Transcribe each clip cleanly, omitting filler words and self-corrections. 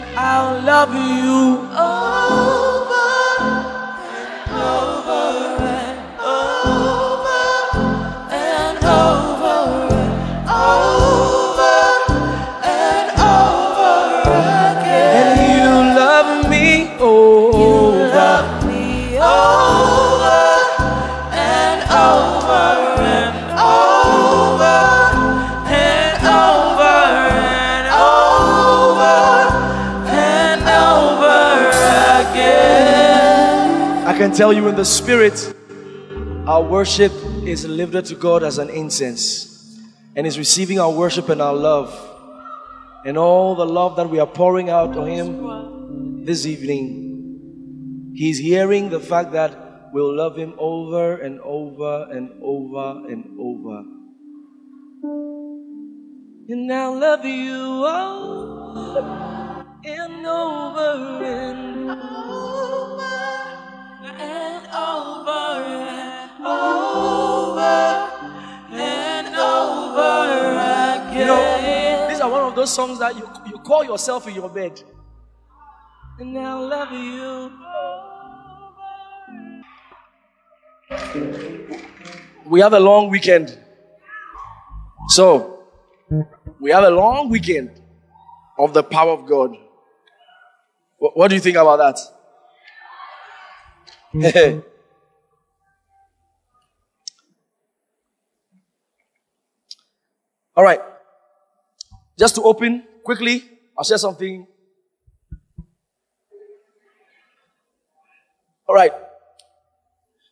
and I'll love you over and over and over and over and over again. And you love me over. You love me over and over and over. I can tell you in the spirit, our worship is lifted to God as an incense, and He's receiving our worship and our love, and all the love that we are pouring out on Him this evening. He's hearing the fact that we'll love Him over and over and over and over. And I'll love you over and over and over. And over and over and over again. You know, these are one of those songs that you call yourself in your bed. And I'll love you. We have a long weekend. So, we have a long weekend of the power of God. What do you think about that? All right. Just to open quickly, I'll share something. All right.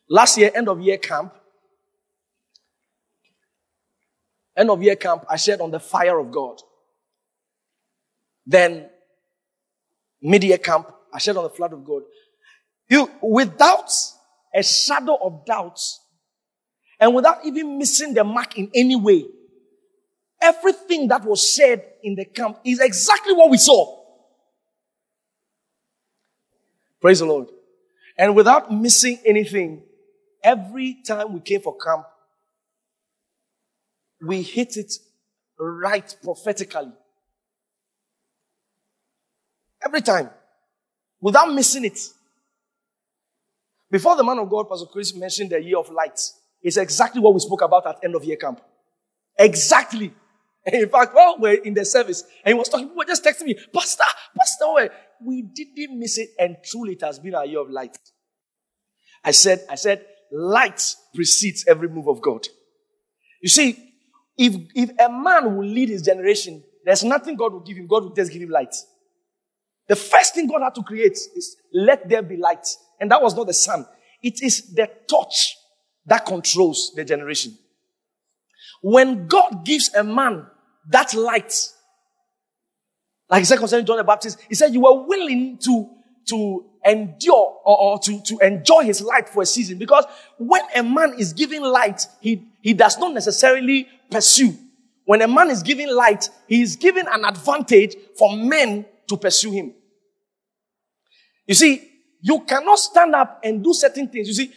Last year, end of year camp, I shared on the fire of God. Then, mid-year camp, I shared on the flood of God. You, without a shadow of doubt, and without even missing the mark in any way, everything that was said in the camp is exactly what we saw. Praise the Lord. And without missing anything, every time we came for camp, we hit it right prophetically. Every time. Without missing it. Before the man of God, Pastor Chris, mentioned the year of light, it's exactly what we spoke about at end of year camp. Exactly. And in fact, well, we're in the service, and he was talking, people were just texting me, Pastor, we didn't miss it, and truly it has been a year of light. I said, light precedes every move of God. You see, if a man will lead his generation, there's nothing God will give him. God will just give him light. The first thing God had to create is, let there be light. And that was not the sun. It is the touch that controls the generation. When God gives a man that light, like he said concerning John the Baptist, he said you were willing to endure or to enjoy his light for a season. Because when a man is given light, he does not necessarily pursue. When a man is given light, he is given an advantage for men to pursue him. You see, you cannot stand up and do certain things. You see,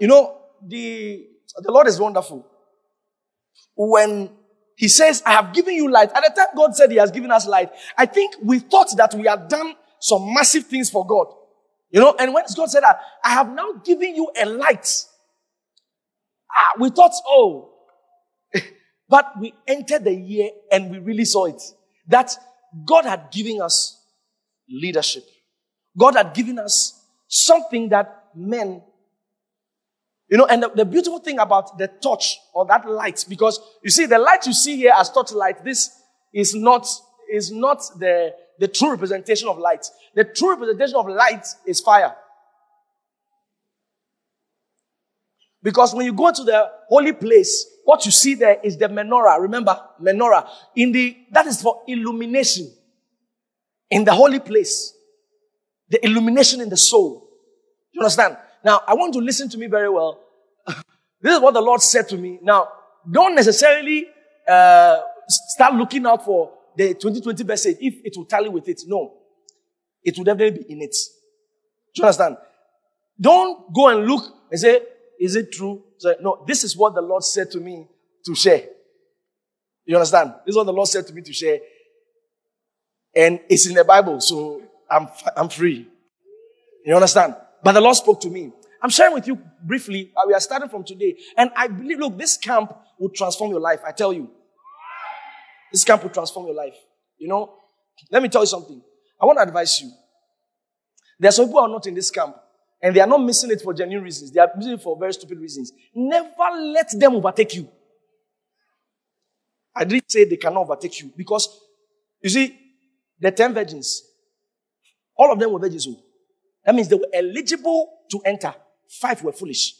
the Lord is wonderful. When He says, I have given you light. At the time God said He has given us light, I think we thought that we had done some massive things for God. You know, and when God said that, I have now given you a light. We thought, oh. But we entered the year and we really saw it. That God had given us leadership. God had given us something that men, you know, and the beautiful thing about the torch or that light, because you see, the light you see here as torch light, this is not the true representation of light. The true representation of light is fire. Because when you go to the holy place, what you see there is the menorah. Remember, menorah. That is for illumination in the holy place. The illumination in the soul. You understand? Now, I want you to listen to me very well. This is what the Lord said to me. Now, don't necessarily start looking out for the 2020 message if it will tally with it. No. It will definitely be in it. Do you understand? Don't go and look and say, is it true? So, no, this is what the Lord said to me to share. You understand? This is what the Lord said to me to share. and it's in the Bible, so I'm free. You understand? But the Lord spoke to me. I'm sharing with you briefly. We are starting from today. And I believe, look, this camp will transform your life. I tell you. This camp will transform your life. You know, let me tell you something. I want to advise you. There are some people who are not in this camp. And they are not missing it for genuine reasons. They are missing it for very stupid reasons. Never let them overtake you. I didn't say they cannot overtake you. Because, you see, the 10 virgins, all of them were virgins. That means they were eligible to enter. 5 were foolish.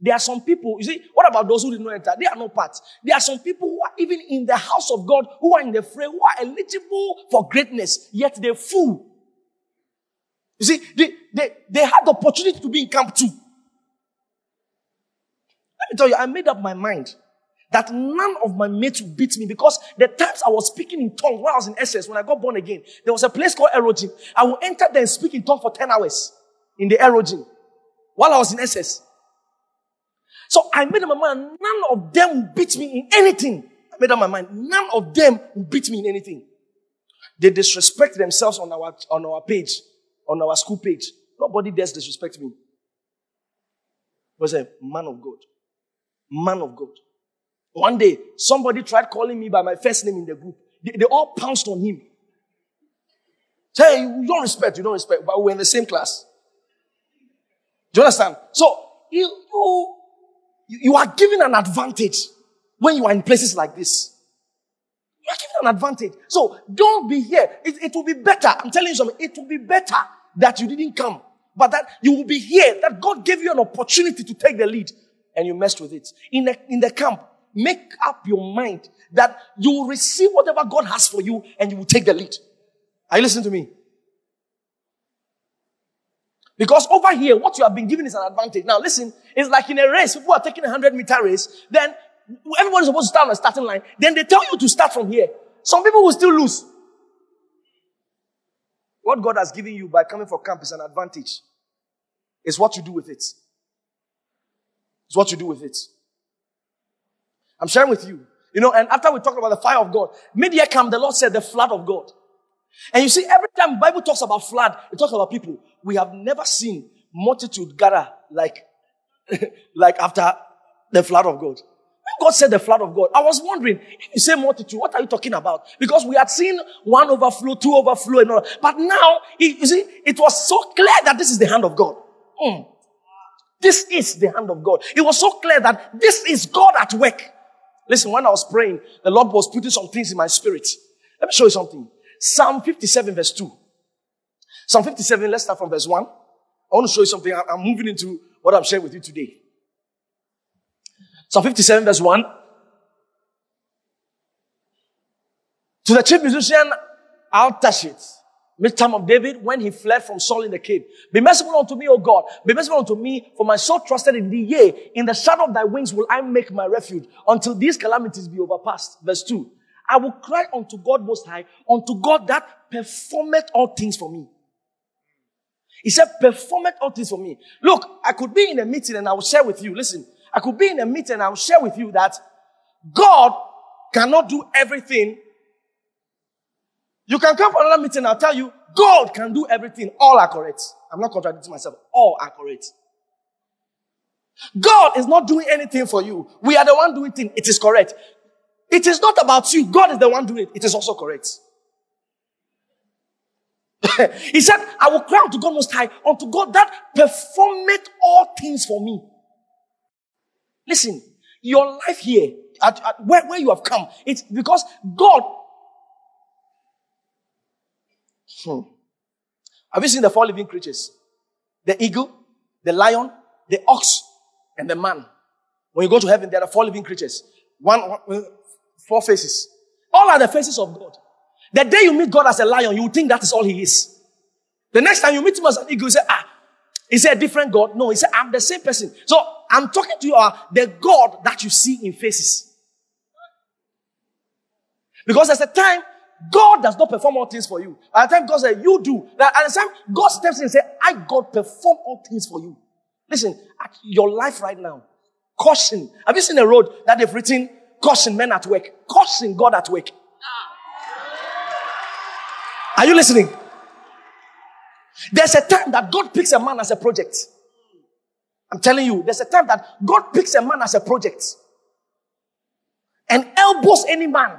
There are some people, you see, what about those who did not enter? They are no part. There are some people who are even in the house of God, who are in the fray, who are eligible for greatness, yet they fool. You see, they had the opportunity to be in camp too. Let me tell you, I made up my mind that none of my mates would beat me, because the times I was speaking in tongues when I was in SS, when I got born again, there was a place called Aerogym. I would enter there and speak in tongues for 10 hours in the Aerogym while I was in SS. So I made up my mind, none of them will beat me in anything. I made up my mind, none of them will beat me in anything. They disrespect themselves on our page, on our school page. Nobody dares disrespect me. It was a man of God. Man of God. One day, somebody tried calling me by my first name in the group. They all pounced on him. Say, you don't respect. But we're in the same class. Do you understand? So, you are given an advantage when you are in places like this. You are given an advantage. So, don't be here. It will be better. I'm telling you something. It will be better that you didn't come, but that you will be here, that God gave you an opportunity to take the lead, and you messed with it. In the camp, make up your mind that you will receive whatever God has for you, and you will take the lead. Are you listening to me? Because over here, what you have been given is an advantage. Now listen, it's like in a race. People are taking a 100-meter race. Then everybody's supposed to start on the starting line. Then they tell you to start from here. Some people will still lose. What God has given you by coming for camp is an advantage. It's what you do with it. It's what you do with it. I'm sharing with you. You know, and after we talked about the fire of God, mid-year camp, the Lord said the flood of God. And you see, every time the Bible talks about flood, it talks about people. We have never seen multitude gather like after the flood of God. When God said the flood of God, I was wondering, if you say multitude, what are you talking about? Because we had seen 1 overflow, 2 overflow, and all. But now, you see, it was so clear that this is the hand of God. This is the hand of God. It was so clear that this is God at work. Listen, when I was praying, the Lord was putting some things in my spirit. Let me show you something. Psalm 57 verse 2. Psalm 57, let's start from verse 1. I want to show you something. I'm moving into what I'm sharing with you today. Psalm 57 verse 1. To the chief musician, Artashshit, midterm of David, when he fled from Saul in the cave. Be merciful unto me, O God. Be merciful unto me, for my soul trusted in thee. Yea, in the shadow of thy wings will I make my refuge, until these calamities be overpassed. Verse 2. I will cry unto God Most High, unto God that performeth all things for me. He said, performeth all things for me. Look, I could be in a meeting and I will share with you. Listen, I could be in a meeting and I will share with you that God cannot do everything. You can come for another meeting and I'll tell you, God can do everything. All are correct. I'm not contradicting myself. All are correct. God is not doing anything for you. We are the one doing things. It is correct. It is not about you. God is the one doing it. It is also correct. He said, I will cry unto God Most High, unto God that performeth all things for me. Listen, your life here, at where you have come, it's because God. Have you seen the 4 living creatures? The eagle, the lion, the ox, and the man. When you go to heaven, there are 4 living creatures. 4 faces. All are the faces of God. The day you meet God as a lion, you will think that is all he is. The next time you meet him as an eagle, you say, is he a different God? No, he said, I'm the same person. So I'm talking to you, the God that you see in faces. Because there's a time God does not perform all things for you. At the time God said, you do. At the time God steps in and says, I, God, perform all things for you. Listen, at your life right now, caution. Have you seen a road that they've written, caution men at work, caution God at work? Are you listening? There's a time that God picks a man as a project. I'm telling you, there's a time that God picks a man as a project and elbows any man.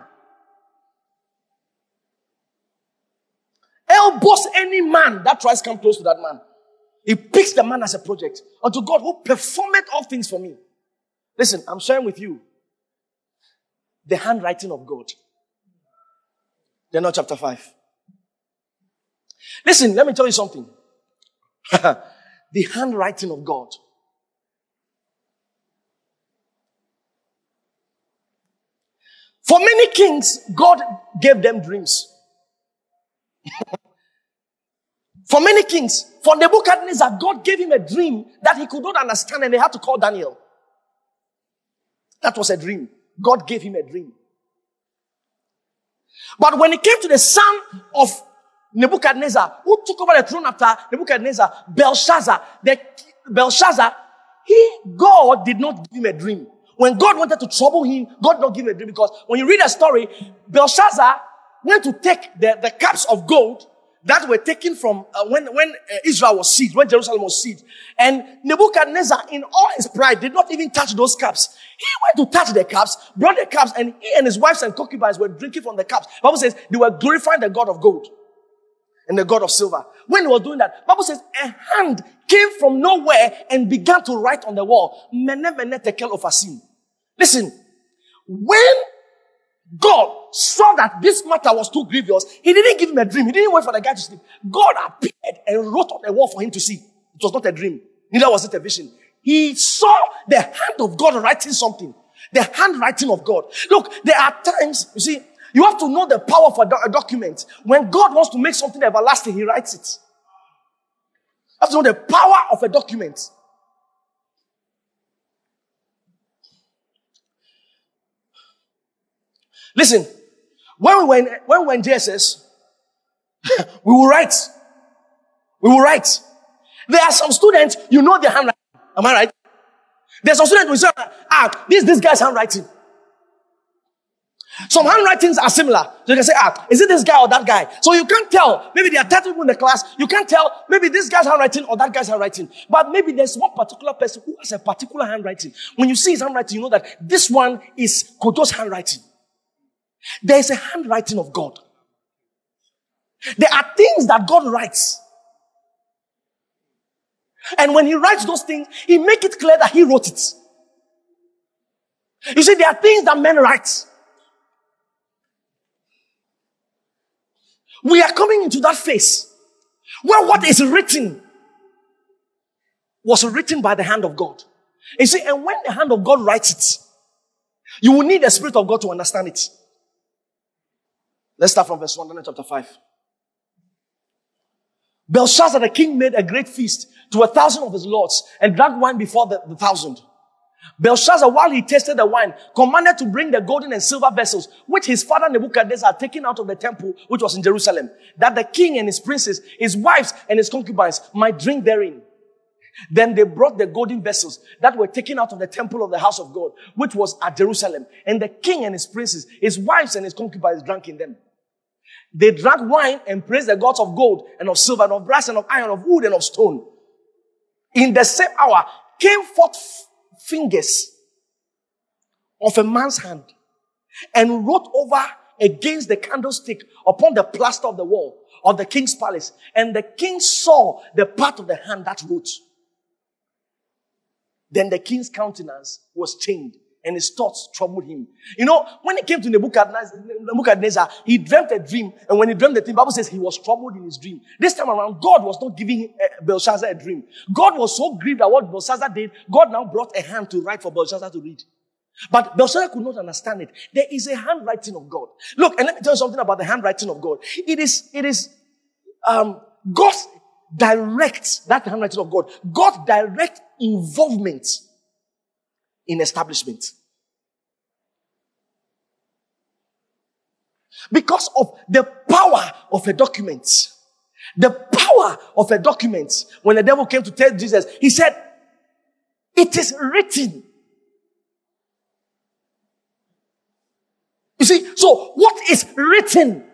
Elbows any man that tries to come close to that man. He picks the man as a project. Unto God who performeth all things for me. Listen, I'm sharing with you the handwriting of God. Daniel chapter 5. Listen, let me tell you something. The handwriting of God. For many kings, God gave them dreams. For many kings, for Nebuchadnezzar, God gave him a dream that he could not understand and they had to call Daniel. That was a dream. God gave him a dream. But when it came to the son of Nebuchadnezzar, who took over the throne after Nebuchadnezzar, Belshazzar, God did not give him a dream. When God wanted to trouble him, God did not give him a dream, because when you read the story, Belshazzar went to take the cups of gold that were taken from when Israel was sieged, when Jerusalem was sieged. And Nebuchadnezzar, in all his pride, did not even touch those cups. He went to touch the cups, brought the cups, and he and his wives and concubines were drinking from the cups. The Bible says they were glorifying the God of gold and the God of silver. When he was doing that, Bible says a hand came from nowhere and began to write on the wall, Mene, Mene, Tekel, Ofasim. Listen, when God saw that this matter was too grievous, he didn't give him a dream. He didn't wait for the guy to sleep. God appeared and wrote on the wall for him to see. It was not a dream. Neither was it a vision. He saw the hand of God writing something. The handwriting of God. Look, there are times, you see, you have to know the power of a document. When God wants to make something everlasting, he writes it. You have to know the power of a document. Listen, when we were in JSS, we will write. There are some students, you know their handwriting. Am I right? There's some students who say, this guy's handwriting. Some handwritings are similar. So you can say, is it this guy or that guy? So you can't tell. Maybe there are 30 people in the class. You can't tell. Maybe this guy's handwriting or that guy's handwriting. But maybe there's one particular person who has a particular handwriting. When you see his handwriting, you know that this one is Kodo's handwriting. There is a handwriting of God. There are things that God writes. And when he writes those things, he makes it clear that he wrote it. You see, there are things that men write. We are coming into that phase where what is written was written by the hand of God. You see, and when the hand of God writes it, you will need the Spirit of God to understand it. Let's start from verse 1, Daniel chapter 5. Belshazzar the king made a great feast to 1,000 of his lords and drank wine before the 1,000. Belshazzar, while he tasted the wine, commanded to bring the golden and silver vessels, which his father Nebuchadnezzar had taken out of the temple, which was in Jerusalem, that the king and his princes, his wives and his concubines might drink therein. Then they brought the golden vessels that were taken out of the temple of the house of God, which was at Jerusalem. And the king and his princes, his wives and his concubines drank in them. They drank wine and praised the gods of gold and of silver and of brass and of iron, of wood and of stone. In the same hour came forth fingers of a man's hand and wrote over against the candlestick upon the plaster of the wall of the king's palace. And the king saw the part of the hand that wrote. Then the king's countenance was changed and his thoughts troubled him. You know, when it came to Nebuchadnezzar, he dreamt a dream. And when he dreamt the dream, the Bible says he was troubled in his dream. This time around, God was not giving Belshazzar a dream. God was so grieved at what Belshazzar did, God now brought a hand to write for Belshazzar to read. But Belshazzar could not understand it. There is a handwriting of God. Look, and let me tell you something about the handwriting of God. It is God's direct, that handwriting of God, God's direct involvement in establishment. Because of the power of a document. The power of a document. When the devil came to tell Jesus, he said, it is written. You see, so what is written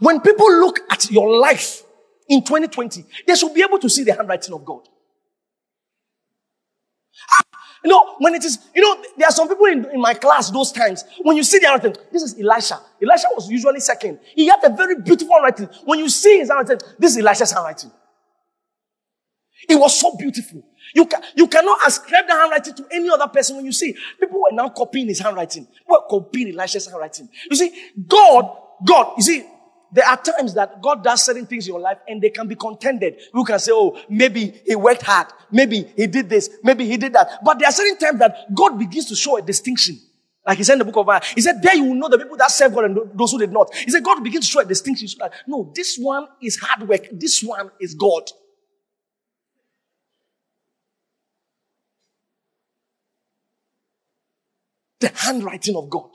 When people look at your life in 2020, they should be able to see the handwriting of God. You know, when it is, you know, there are some people in my class those times, when you see the handwriting, this is Elisha. Elisha was usually second. He had a very beautiful handwriting. When you see his handwriting, this is Elisha's handwriting. It was so beautiful. You cannot ascribe the handwriting to any other person when you see. People were now copying his handwriting. People were copying Elisha's handwriting. You see, God, you see, there are times that God does certain things in your life and they can be contended. You can say, oh, maybe he worked hard. Maybe he did this. Maybe he did that. But there are certain times that God begins to show a distinction. Like he said in the book of Isaiah, he said, there you will know the people that serve God and those who did not. He said, God begins to show a distinction. So that, no, this one is hard work. This one is God. The handwriting of God.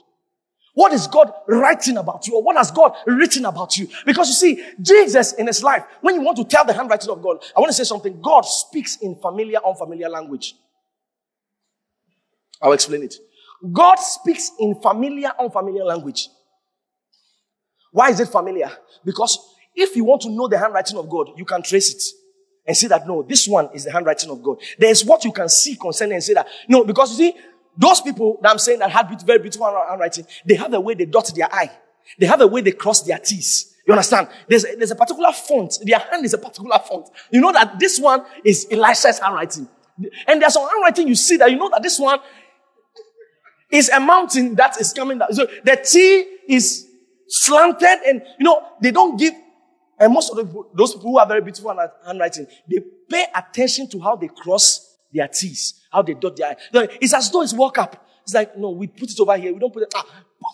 What is God writing about you? Or what has God written about you? Because you see, Jesus in his life, when you want to tell the handwriting of God, I want to say something. God speaks in familiar, unfamiliar language. I'll explain it. God speaks in familiar, unfamiliar language. Why is it familiar? Because if you want to know the handwriting of God, you can trace it and say that, no, this one is the handwriting of God. There is what you can see concerning and say that, no, because you see, those people that I'm saying that have very beautiful handwriting, they have a way they dot their I. They have a way they cross their T's. You understand? There's a particular font. Their hand is a particular font. You know that this one is Elisha's handwriting. And there's some handwriting you see that you know that this one is a mountain that is coming down. So the T is slanted and, you know, they don't give, and most of those people who are very beautiful handwriting, they pay attention to how they cross their T's. How they dot their eye. It's as though it's walk up. It's like, no, we put it over here. We don't put it. Put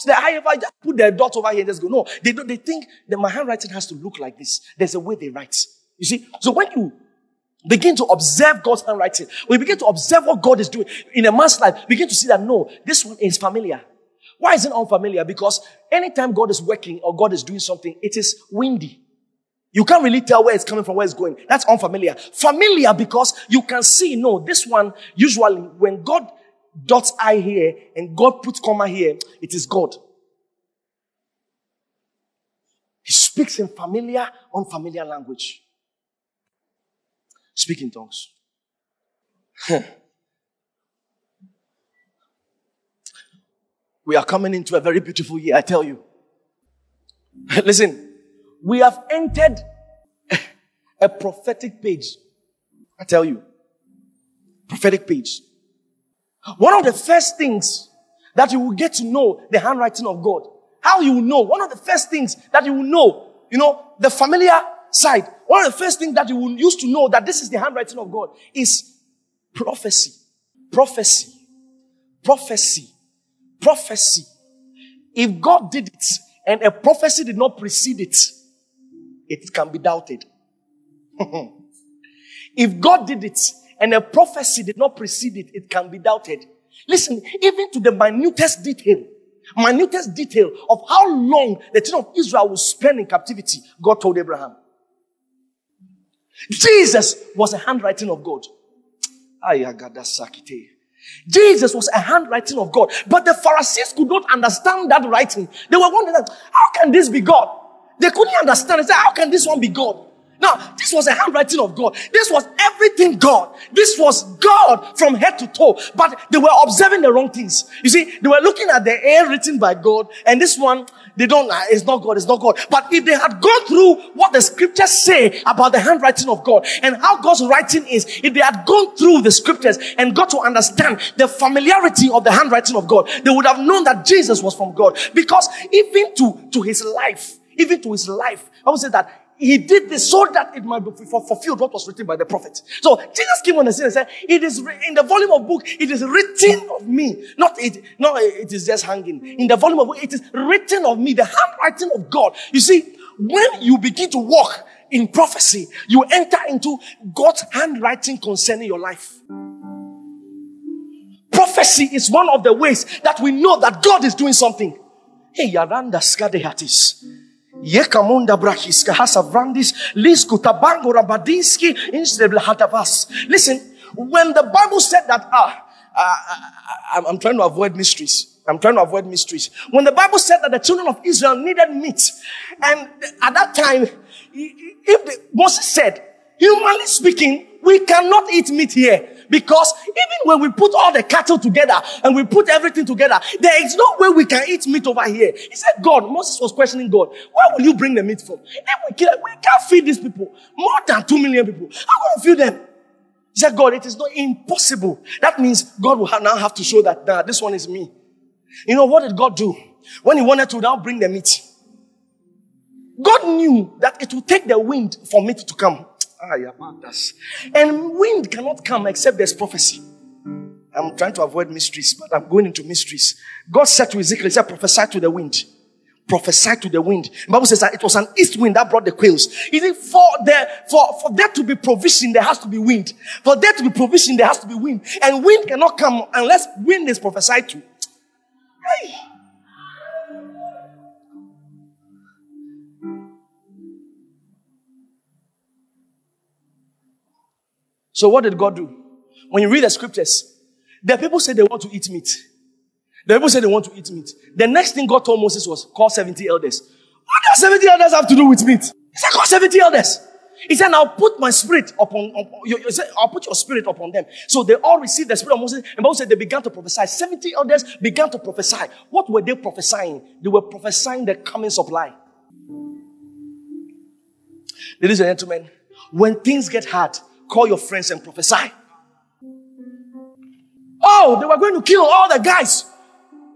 the eye over here. Put the dot over here and just go. No, they don't. They think that my handwriting has to look like this. There's a way they write. You see? So when you begin to observe God's handwriting, when you begin to observe what God is doing in a man's life, begin to see that, no, this one is familiar. Why is it unfamiliar? Because anytime God is working or God is doing something, it is windy. You can't really tell where it's coming from, where it's going. That's unfamiliar. Familiar because you can see, no, this one, usually when God dots I here and God puts comma here, it is God. He speaks in familiar, unfamiliar language. Speak in tongues. We are coming into a very beautiful year, I tell you. Listen. We have entered a prophetic page. I tell you. Prophetic page. One of the first things that you will get to know the handwriting of God. How you will know. One of the first things that you will know. You know, the familiar side. One of the first things that you will use to know that this is the handwriting of God is prophecy. Prophecy. Prophecy. Prophecy. If God did it and a prophecy did not precede it, it can be doubted. If God did it and a prophecy did not precede it, it can be doubted. Listen, even to the minutest detail of how long the children of Israel will spend in captivity, God told Abraham. Jesus was a handwriting of God. Jesus was a handwriting of God. But the Pharisees could not understand that writing. They were wondering, how can this be God? They couldn't understand. They said, how can this one be God? Now, this was a handwriting of God. This was everything God. This was God from head to toe. But they were observing the wrong things. You see, they were looking at the air written by God. And this one, they don't, it's not God, it's not God. But if they had gone through what the scriptures say about the handwriting of God and how God's writing is, if they had gone through the scriptures and got to understand the familiarity of the handwriting of God, they would have known that Jesus was from God. Because even to his life, I would say that he did this so that it might be fulfilled what was written by the prophet. So Jesus came on the scene and said, it is in the volume of book, it is written of me. It is just hanging. In the volume of book, it is written of me, the handwriting of God. You see, when you begin to walk in prophecy, you enter into God's handwriting concerning your life. Prophecy is one of the ways that we know that God is doing something. Hey, Yaranda Skadehatis. Listen, when the Bible said that, I'm trying to avoid mysteries. I'm trying to avoid mysteries. When the Bible said that the children of Israel needed meat, and at that time, Moses said, humanly speaking, we cannot eat meat here. Because even when we put all the cattle together and we put everything together, there is no way we can eat meat over here. He said, God, Moses was questioning God, where will you bring the meat from? We can't feed these people, more than 2 million people. How will we feed them? He said, God, it is not impossible. That means God will now have to show that this one is me. You know, what did God do? When he wanted to now bring the meat, God knew that it would take the wind for meat to come. And wind cannot come except there's prophecy. I'm trying to avoid mysteries, but I'm going into mysteries. God said to Ezekiel, he said, prophesy to the wind. Prophesy to the wind. The Bible says that it was an east wind that brought the quails. He said, for there to be provision, there has to be wind. For there to be provision, there has to be wind. And wind cannot come unless wind is prophesied to. Hey. So what did God do? When you read the scriptures, the people said they want to eat meat. The people said they want to eat meat. The next thing God told Moses was, call 70 elders. What does 70 elders have to do with meat? He said, call 70 elders. He said, I'll put my spirit I'll put your spirit upon them. So they all received the spirit of Moses. And Bible said they began to prophesy. 70 elders began to prophesy. What were they prophesying? They were prophesying the coming supply. Ladies and gentlemen, when things get hard, call your friends and prophesy. Oh, they were going to kill all the guys.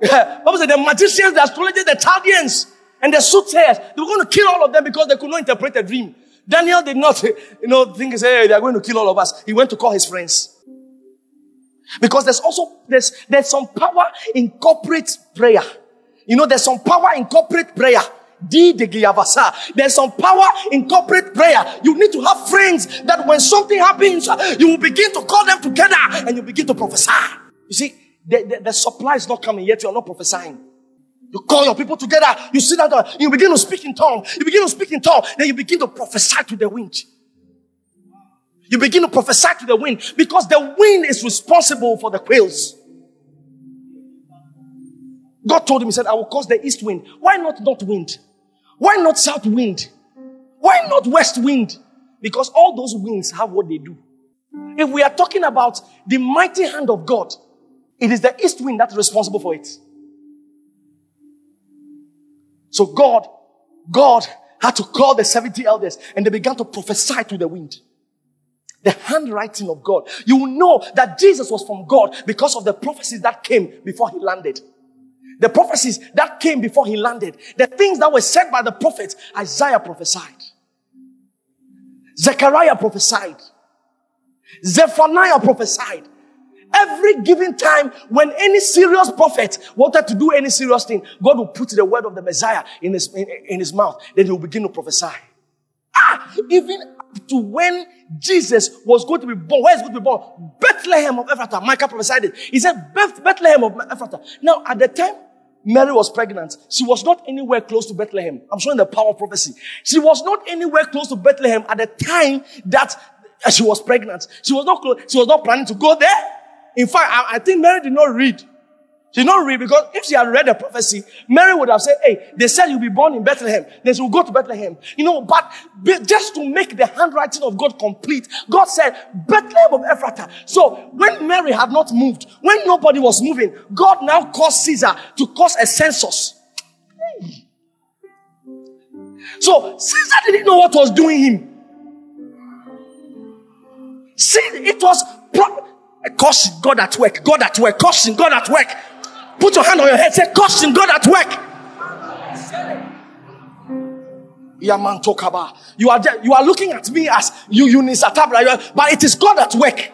Bible said the magicians, the astrologers, the Chaldeans, and the soothsayers, they were going to kill all of them because they could not interpret a dream. Daniel did not, think, hey, they are going to kill all of us. He went to call his friends. Because there's some power in corporate prayer. You know, there's some power in corporate prayer. There's some power in corporate prayer. You need to have friends that when something happens, you will begin to call them together and you begin to prophesy. You see, the supply is not coming yet. You are not prophesying. You call your people together. You sit down. You begin to speak in tongues. You begin to speak in tongues. Then you begin to prophesy to the wind. You begin to prophesy to the wind because the wind is responsible for the quails. God told him, he said, I will cause the east wind. Why not north wind? Why not south wind? Why not west wind? Because all those winds have what they do. If we are talking about the mighty hand of God, it is the east wind that's responsible for it. So God had to call the 70 elders and they began to prophesy to the wind. The handwriting of God. You will know that Jesus was from God because of the prophecies that came before he landed. The prophecies that came before he landed. The things that were said by the prophets. Isaiah prophesied. Zechariah prophesied. Zephaniah prophesied. Every given time when any serious prophet wanted to do any serious thing, God will put the word of the Messiah in his mouth. Then he will begin to prophesy. Even up to when Jesus was going to be born. Where is going to be born? Bethlehem of Ephrathah. Micah prophesied it. He said, Bethlehem of Ephrathah. Now, at the time Mary was pregnant, she was not anywhere close to Bethlehem. I'm showing the power of prophecy. She was not anywhere close to Bethlehem at the time that she was pregnant. She was not close. She was not planning to go there. In fact, I think Mary did not read. She did not read because if she had read the prophecy, Mary would have said, hey, they said you'll be born in Bethlehem. Then she will go to Bethlehem. You know, but just to make the handwriting of God complete, God said, Bethlehem of Ephrathah. So when Mary had not moved, when nobody was moving, God now caused Caesar to cause a census. Hey. So Caesar didn't know what was doing him. See, it was cursing God at work. God at work. Cursing God at work. Put your hand on your head. Say, cursing God at work. You are looking at me as Eunice Atabra, but it is God at work.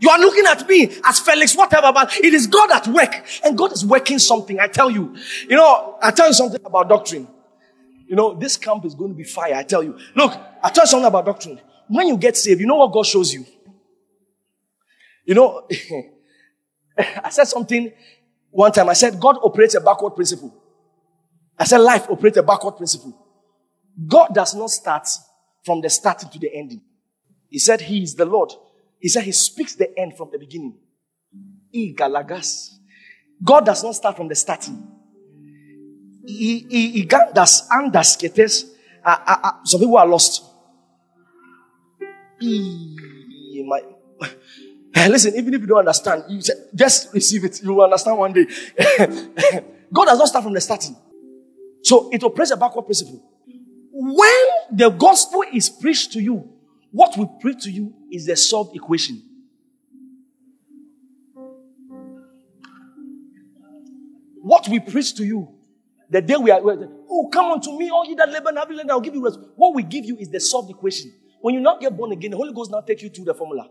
You are looking at me as Felix, whatever, but it is God at work. And God is working something. I tell you. You know, I tell you something about doctrine. You know, this camp is going to be fire. I tell you. Look, I tell you something about doctrine. When you get saved, you know what God shows you? You know, I said something one time. I said, God operates a backward principle. I said, life operates a backward principle. God does not start from the starting to the ending. He said, he is the Lord. He said, he speaks the end from the beginning. God does not start from the starting. Some people are lost. Listen, even if you don't understand, you just receive it. You will understand one day. God does not start from the starting. So it operates a backward principle. When the gospel is preached to you, what we preach to you is the solved equation. What we preach to you, the day oh, come unto me, all ye that labor and heavy laden, I'll give you rest. What we give you is the solved equation. When you now get born again, the Holy Ghost now takes you to the formula.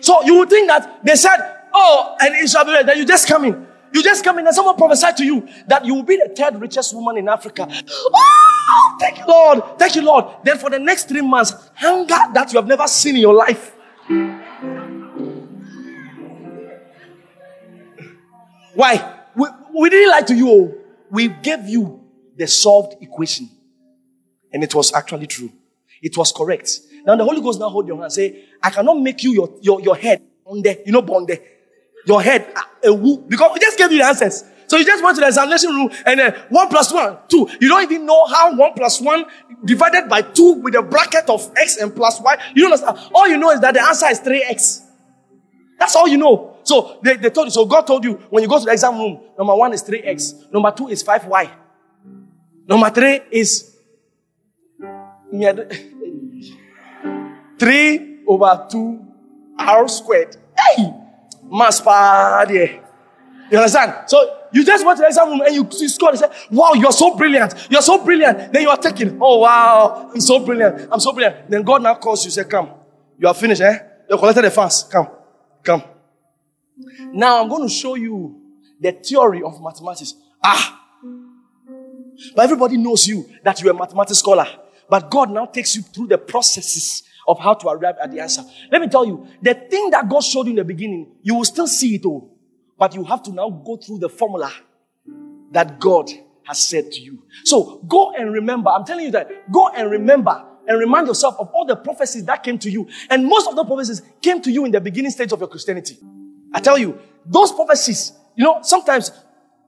So you would think that they said, oh, and it shall be read, that you just come in. You just come in and someone prophesied to you that you will be the third richest woman in Africa. Oh, thank you, Lord. Thank you, Lord. Then for the next 3 months, hunger that you have never seen in your life. Why? We didn't lie to you. We gave you the solved equation. And it was actually true. It was correct. Now the Holy Ghost now hold your hand and say, I cannot make you your head on there. You know, born there. Your head, because we just gave you the answers. So you just went to the examination room and then 1 + 1, 2. You don't even know how 1 + 1 divided by 2 with a bracket of X and plus Y. You don't understand. All you know is that the answer is 3X. That's all you know. So they told you, so God told you, when you go to the exam room, number 1 is 3X. Number 2 is 5Y. Number 3 is 3/2R². Hey! You understand? So you just went to the exam room and you scored and said, wow, you're so brilliant. You're so brilliant. Then you are taken. Oh, wow. I'm so brilliant. I'm so brilliant. Then God now calls you and says, come. You are finished, eh? You collected the funds. Come. Come. Now I'm going to show you the theory of mathematics. But everybody knows you that you're a mathematics scholar. But God now takes you through the processes of how to arrive at the answer. Let me tell you, the thing that God showed you in the beginning, you will still see it all. But you have to now go through the formula that God has said to you. So go and remember. I'm telling you that. Go and remember and remind yourself of all the prophecies that came to you. And most of the prophecies came to you in the beginning stage of your Christianity. I tell you, those prophecies, sometimes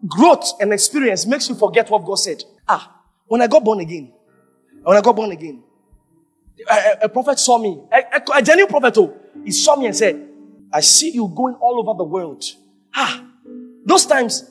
growth and experience makes you forget what God said. When I got born again, a prophet saw me, a genuine prophet, he saw me and said, I see you going all over the world. Those times,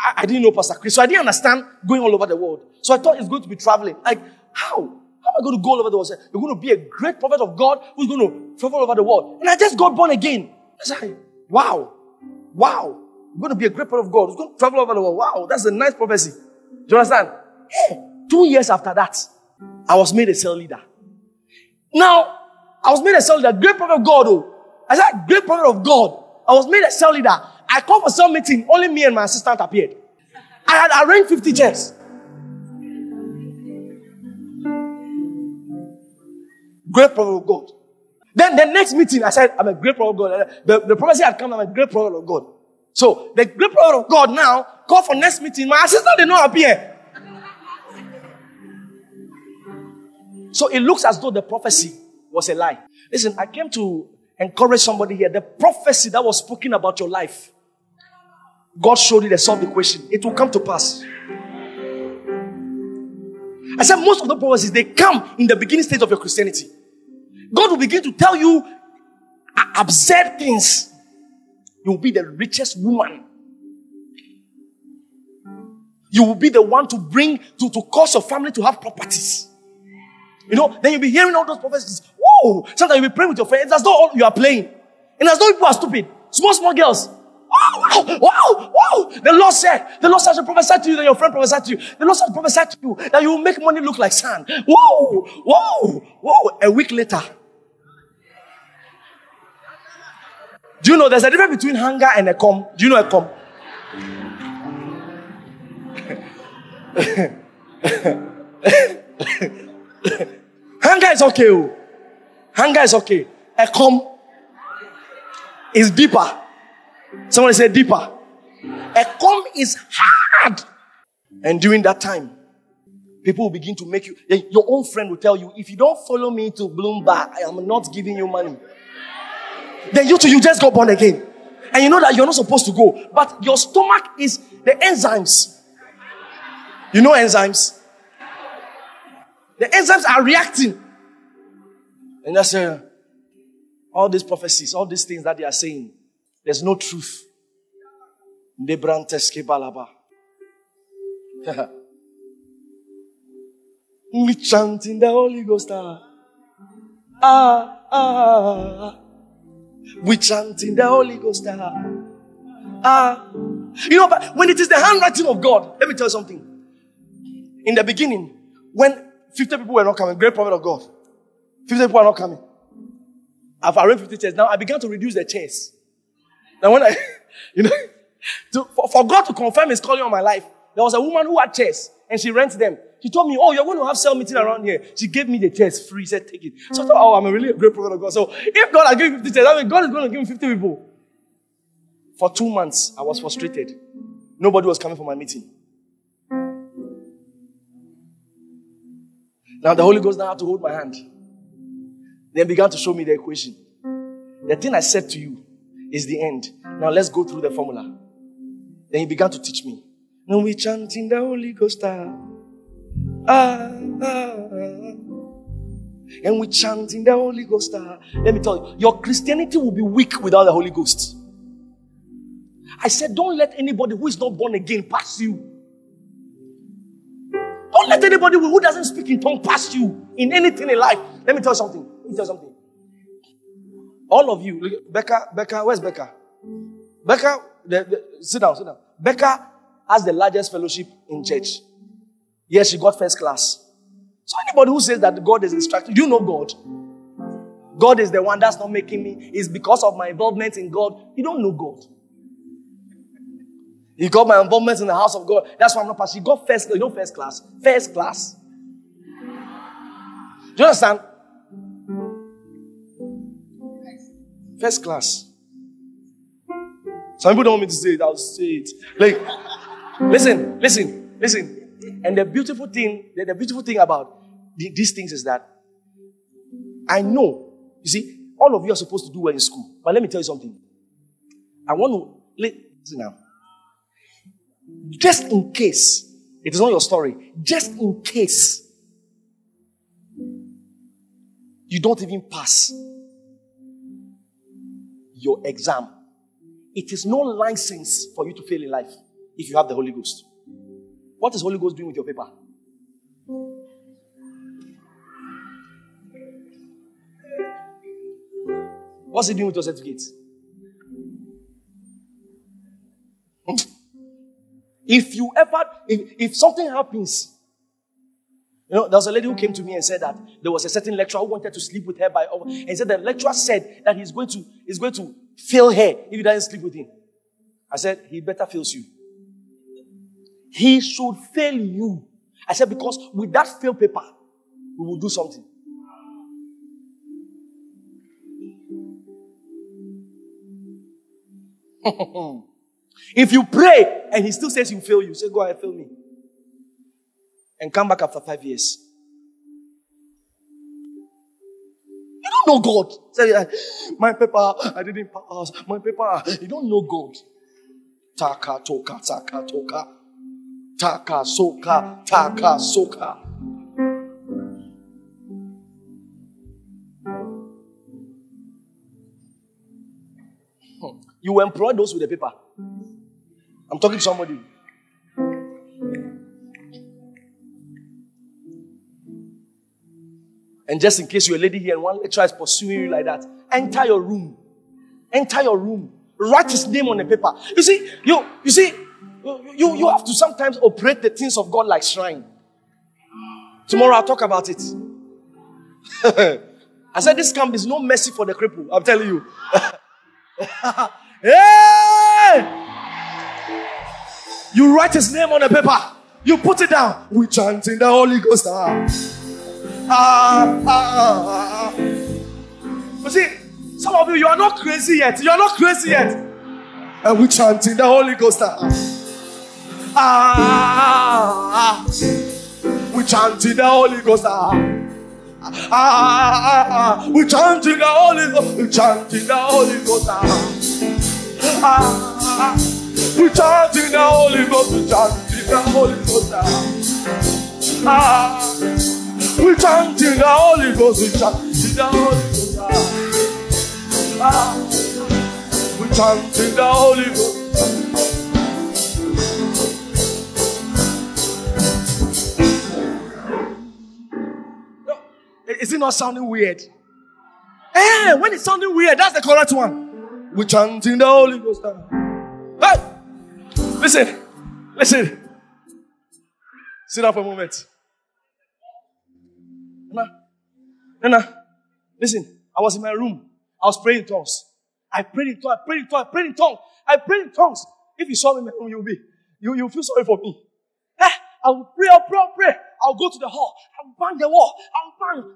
I didn't know Pastor Chris, so I didn't understand going all over the world. So I thought it's going to be traveling. Like, how? How am I going to go all over the world? You're going to be a great prophet of God who's going to travel all over the world. And I just got born again. I was like, wow. You're going to be a great prophet of God who's going to travel all over the world. Wow, that's a nice prophecy. Do you understand? Hey, 2 years after that, I was made a cell leader. Now, I was made a cell leader. Great prophet of God, I said, great prophet of God. I was made a cell leader. I called for cell meeting. Only me and my assistant appeared. I had arranged 50 chairs. Great prophet of God. Then the next meeting, I said, I'm a great prophet of God. The prophecy had come, I'm a great prophet of God. So, the great prophet of God now called for next meeting. My assistant did not appear. So it looks as though the prophecy was a lie. Listen, I came to encourage somebody here. The prophecy that was spoken about your life, God showed you the solved equation. It will come to pass. I said most of the prophecies, they come in the beginning stage of your Christianity. God will begin to tell you absurd things. You will be the richest woman. You will be the one to bring, to cause your family to have properties. Then you'll be hearing all those prophecies. Whoa! Sometimes you'll be praying with your friends. It's as though all you are playing. And as though people are stupid. Small girls. Wow! The Lord said to prophesy to you that your friend prophesied to you. The Lord said to prophesy to you that you will make money look like sand. Whoa! A week later. Do you know there's a difference between hunger and a com? Do you know a com? Hunger is okay. Hunger is okay. A come is deeper. Somebody say deeper. A come is hard. And during that time, people will begin to make you. Your own friend will tell you, if you don't follow me to Bloomberg, I am not giving you money. Then you just got born again. And you know that you're not supposed to go. But your stomach is the enzymes. You know enzymes? The enzymes are reacting. And that's all these prophecies, all these things that they are saying. There's no truth. Me chanting the Holy Ghost. We chanting the Holy Ghost. You know, but when it is the handwriting of God, let me tell you something. In the beginning, when 50 people were not coming, great prophet of God, 50 people are not coming. I've arranged 50 chairs. Now I began to reduce the chairs. Now when I, for God to confirm His calling on my life, there was a woman who had chairs and she rents them. She told me, oh, you're going to have cell meeting around here. She gave me the chairs free. Said, take it. So I thought, oh, I'm a really great prophet of God. So if God has given 50 chairs, I mean, God is going to give me 50 people. For 2 months, I was frustrated. Nobody was coming for my meeting. Now the Holy Ghost now had to hold my hand. Then began to show me the equation. The thing I said to you is the end. Now let's go through the formula. Then he began to teach me. Now we chanting the Holy Ghost. And we chanting the Holy Ghost. Let me tell you, your Christianity will be weak without the Holy Ghost. I said, don't let anybody who is not born again pass you. Don't let anybody who doesn't speak in tongues pass you in anything in life. Let me tell you something. Let me tell you something. All of you, look, Becca, where's Becca? Becca, sit down. Becca has the largest fellowship in church. Yes, she got first class. So anybody who says that God is distracted, you know God. God is the one that's not making me. It's because of my involvement in God. You don't know God. You got my involvement in the house of God. That's why I'm not passing. You got first class. You know first class. First class. Do you understand? First class. Some people don't want me to say it. I'll say it. Like, listen. And the beautiful thing about these things is that I know, you see, all of you are supposed to do well in school. But let me tell you something. I want to, listen now. Just in case, it is not your story, just in case you don't even pass your exam, it is no license for you to fail in life if you have the Holy Ghost. What is Holy Ghost doing with your paper? What's he doing with your certificate? If something happens, you know, there was a lady who came to me and said that there was a certain lecturer who wanted to sleep with her by over, and said the lecturer said that he's going to fail her if you doesn't sleep with him. I said, he better fails you. He should fail you. I said, because with that fail paper, we will do something. If you pray and he still says he'll fail you, say, go ahead, fail me. And come back after 5 years. You don't know God. Say, my paper, I didn't pass. My paper, you don't know God. Taka, toka, taka, toka. Taka soka. You employ those with the paper. I'm talking to somebody. And just in case you're a lady here and one lecturer is pursuing you like that, enter your room. Write his name on the paper. You have to sometimes operate the things of God like shrine. Tomorrow I'll talk about it. I said this camp is no mercy for the cripple. I'm telling you. Hey! You write his name on the paper. You put it down. We chanting the Holy Ghost. You see, some of you are not crazy yet. And we chanting the Holy Ghost. We chanting the Holy Ghost. We're chanting the Holy Ghost. We're chanting the Holy Ghost. We're chanting the Holy Ghost. We're chanting the Holy Ghost. We're chanting the Holy Ghost. We're chanting the Holy Ghost. We're chanting the Holy Ghost. Is it not sounding weird? Hey, when it's sounding weird, that's the correct one. We're chanting the Holy Ghost. Hey, listen. Sit down for a moment. Nana, listen. I was in my room. I was praying in tongues. I prayed in tongues. If you saw me in my room, you'll feel sorry for me. I'll pray. I'll go to the hall. I'll bang the wall. I'll bang.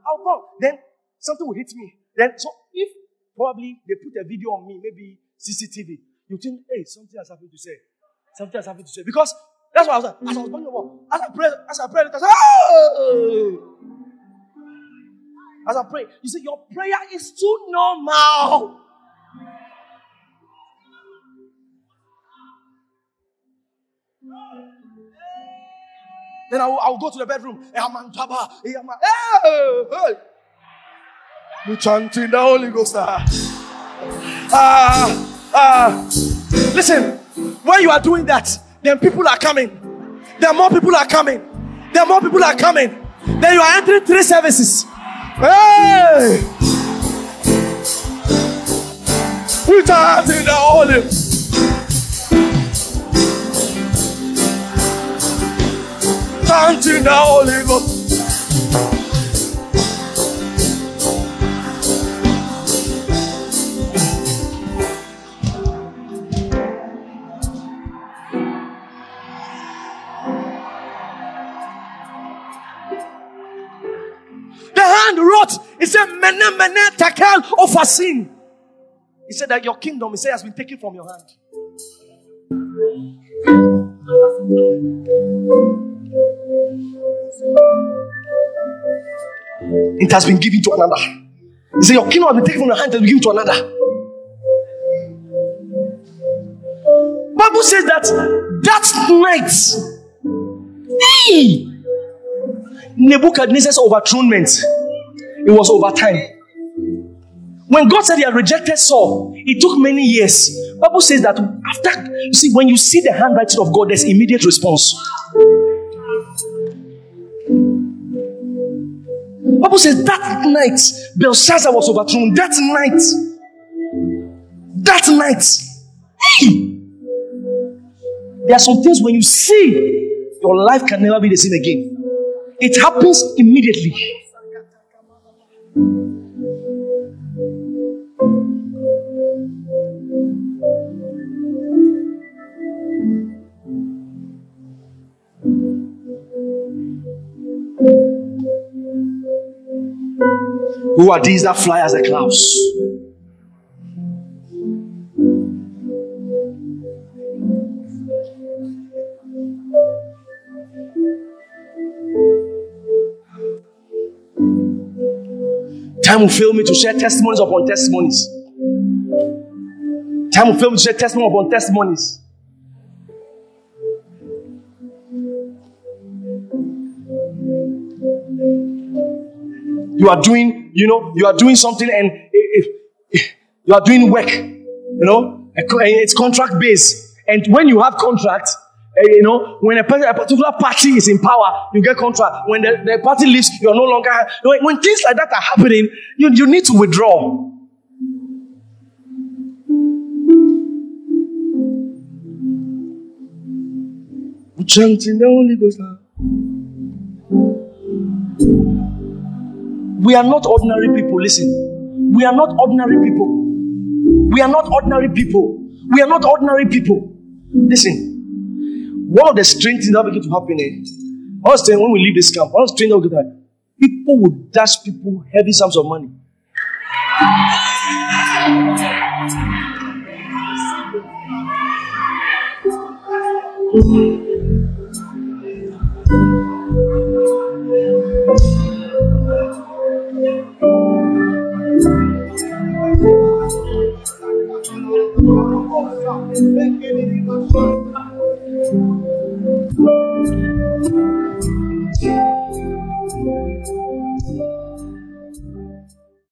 Then something will hit me. So if probably they put a video on me, maybe CCTV, you think, hey, something has happened to say. Because that's what I was like. As I was banging the wall, as I prayed, I said, oh! As I pray, you see, your prayer is too normal. Then I'll go to the bedroom. Hey. We're chanting the Holy Ghost. Listen, when you are doing that, then people are coming. Then more people are coming. Then you are entering 3 services. Hey! We're chanting the Holy Ghost. Chanting the Holy Ghost. The hand wrote, it said, Mene, takel ofasin. He said that your kingdom, he said, has been taken from your hand. It has been given to another. He said, your kingdom has been taken from your hand and given to another. Bible says that night, Nebuchadnezzar's overthrownment, it was over time. When God said he had rejected Saul, it took many years. Bible says that after, you see, when you see the handwriting of God, there's immediate response. Bible says that night Belshazzar was overthrown. That night. Hey! There are some things when you see, your life can never be the same again. It happens immediately. Who are these that fly as the clouds? Time will fail me to share testimonies upon testimonies. You are doing something and you are doing work, it's contract based. And when you have contract, when a particular party is in power, you get contract. When the party leaves, you are no longer, when things like that are happening, you need to withdraw. We're chanting the Holy Ghost now. We are not ordinary people. Listen. We are not ordinary people. Listen. One of the strange things that will get to happen is, honestly, when we leave this camp, people will dash people heavy sums of money.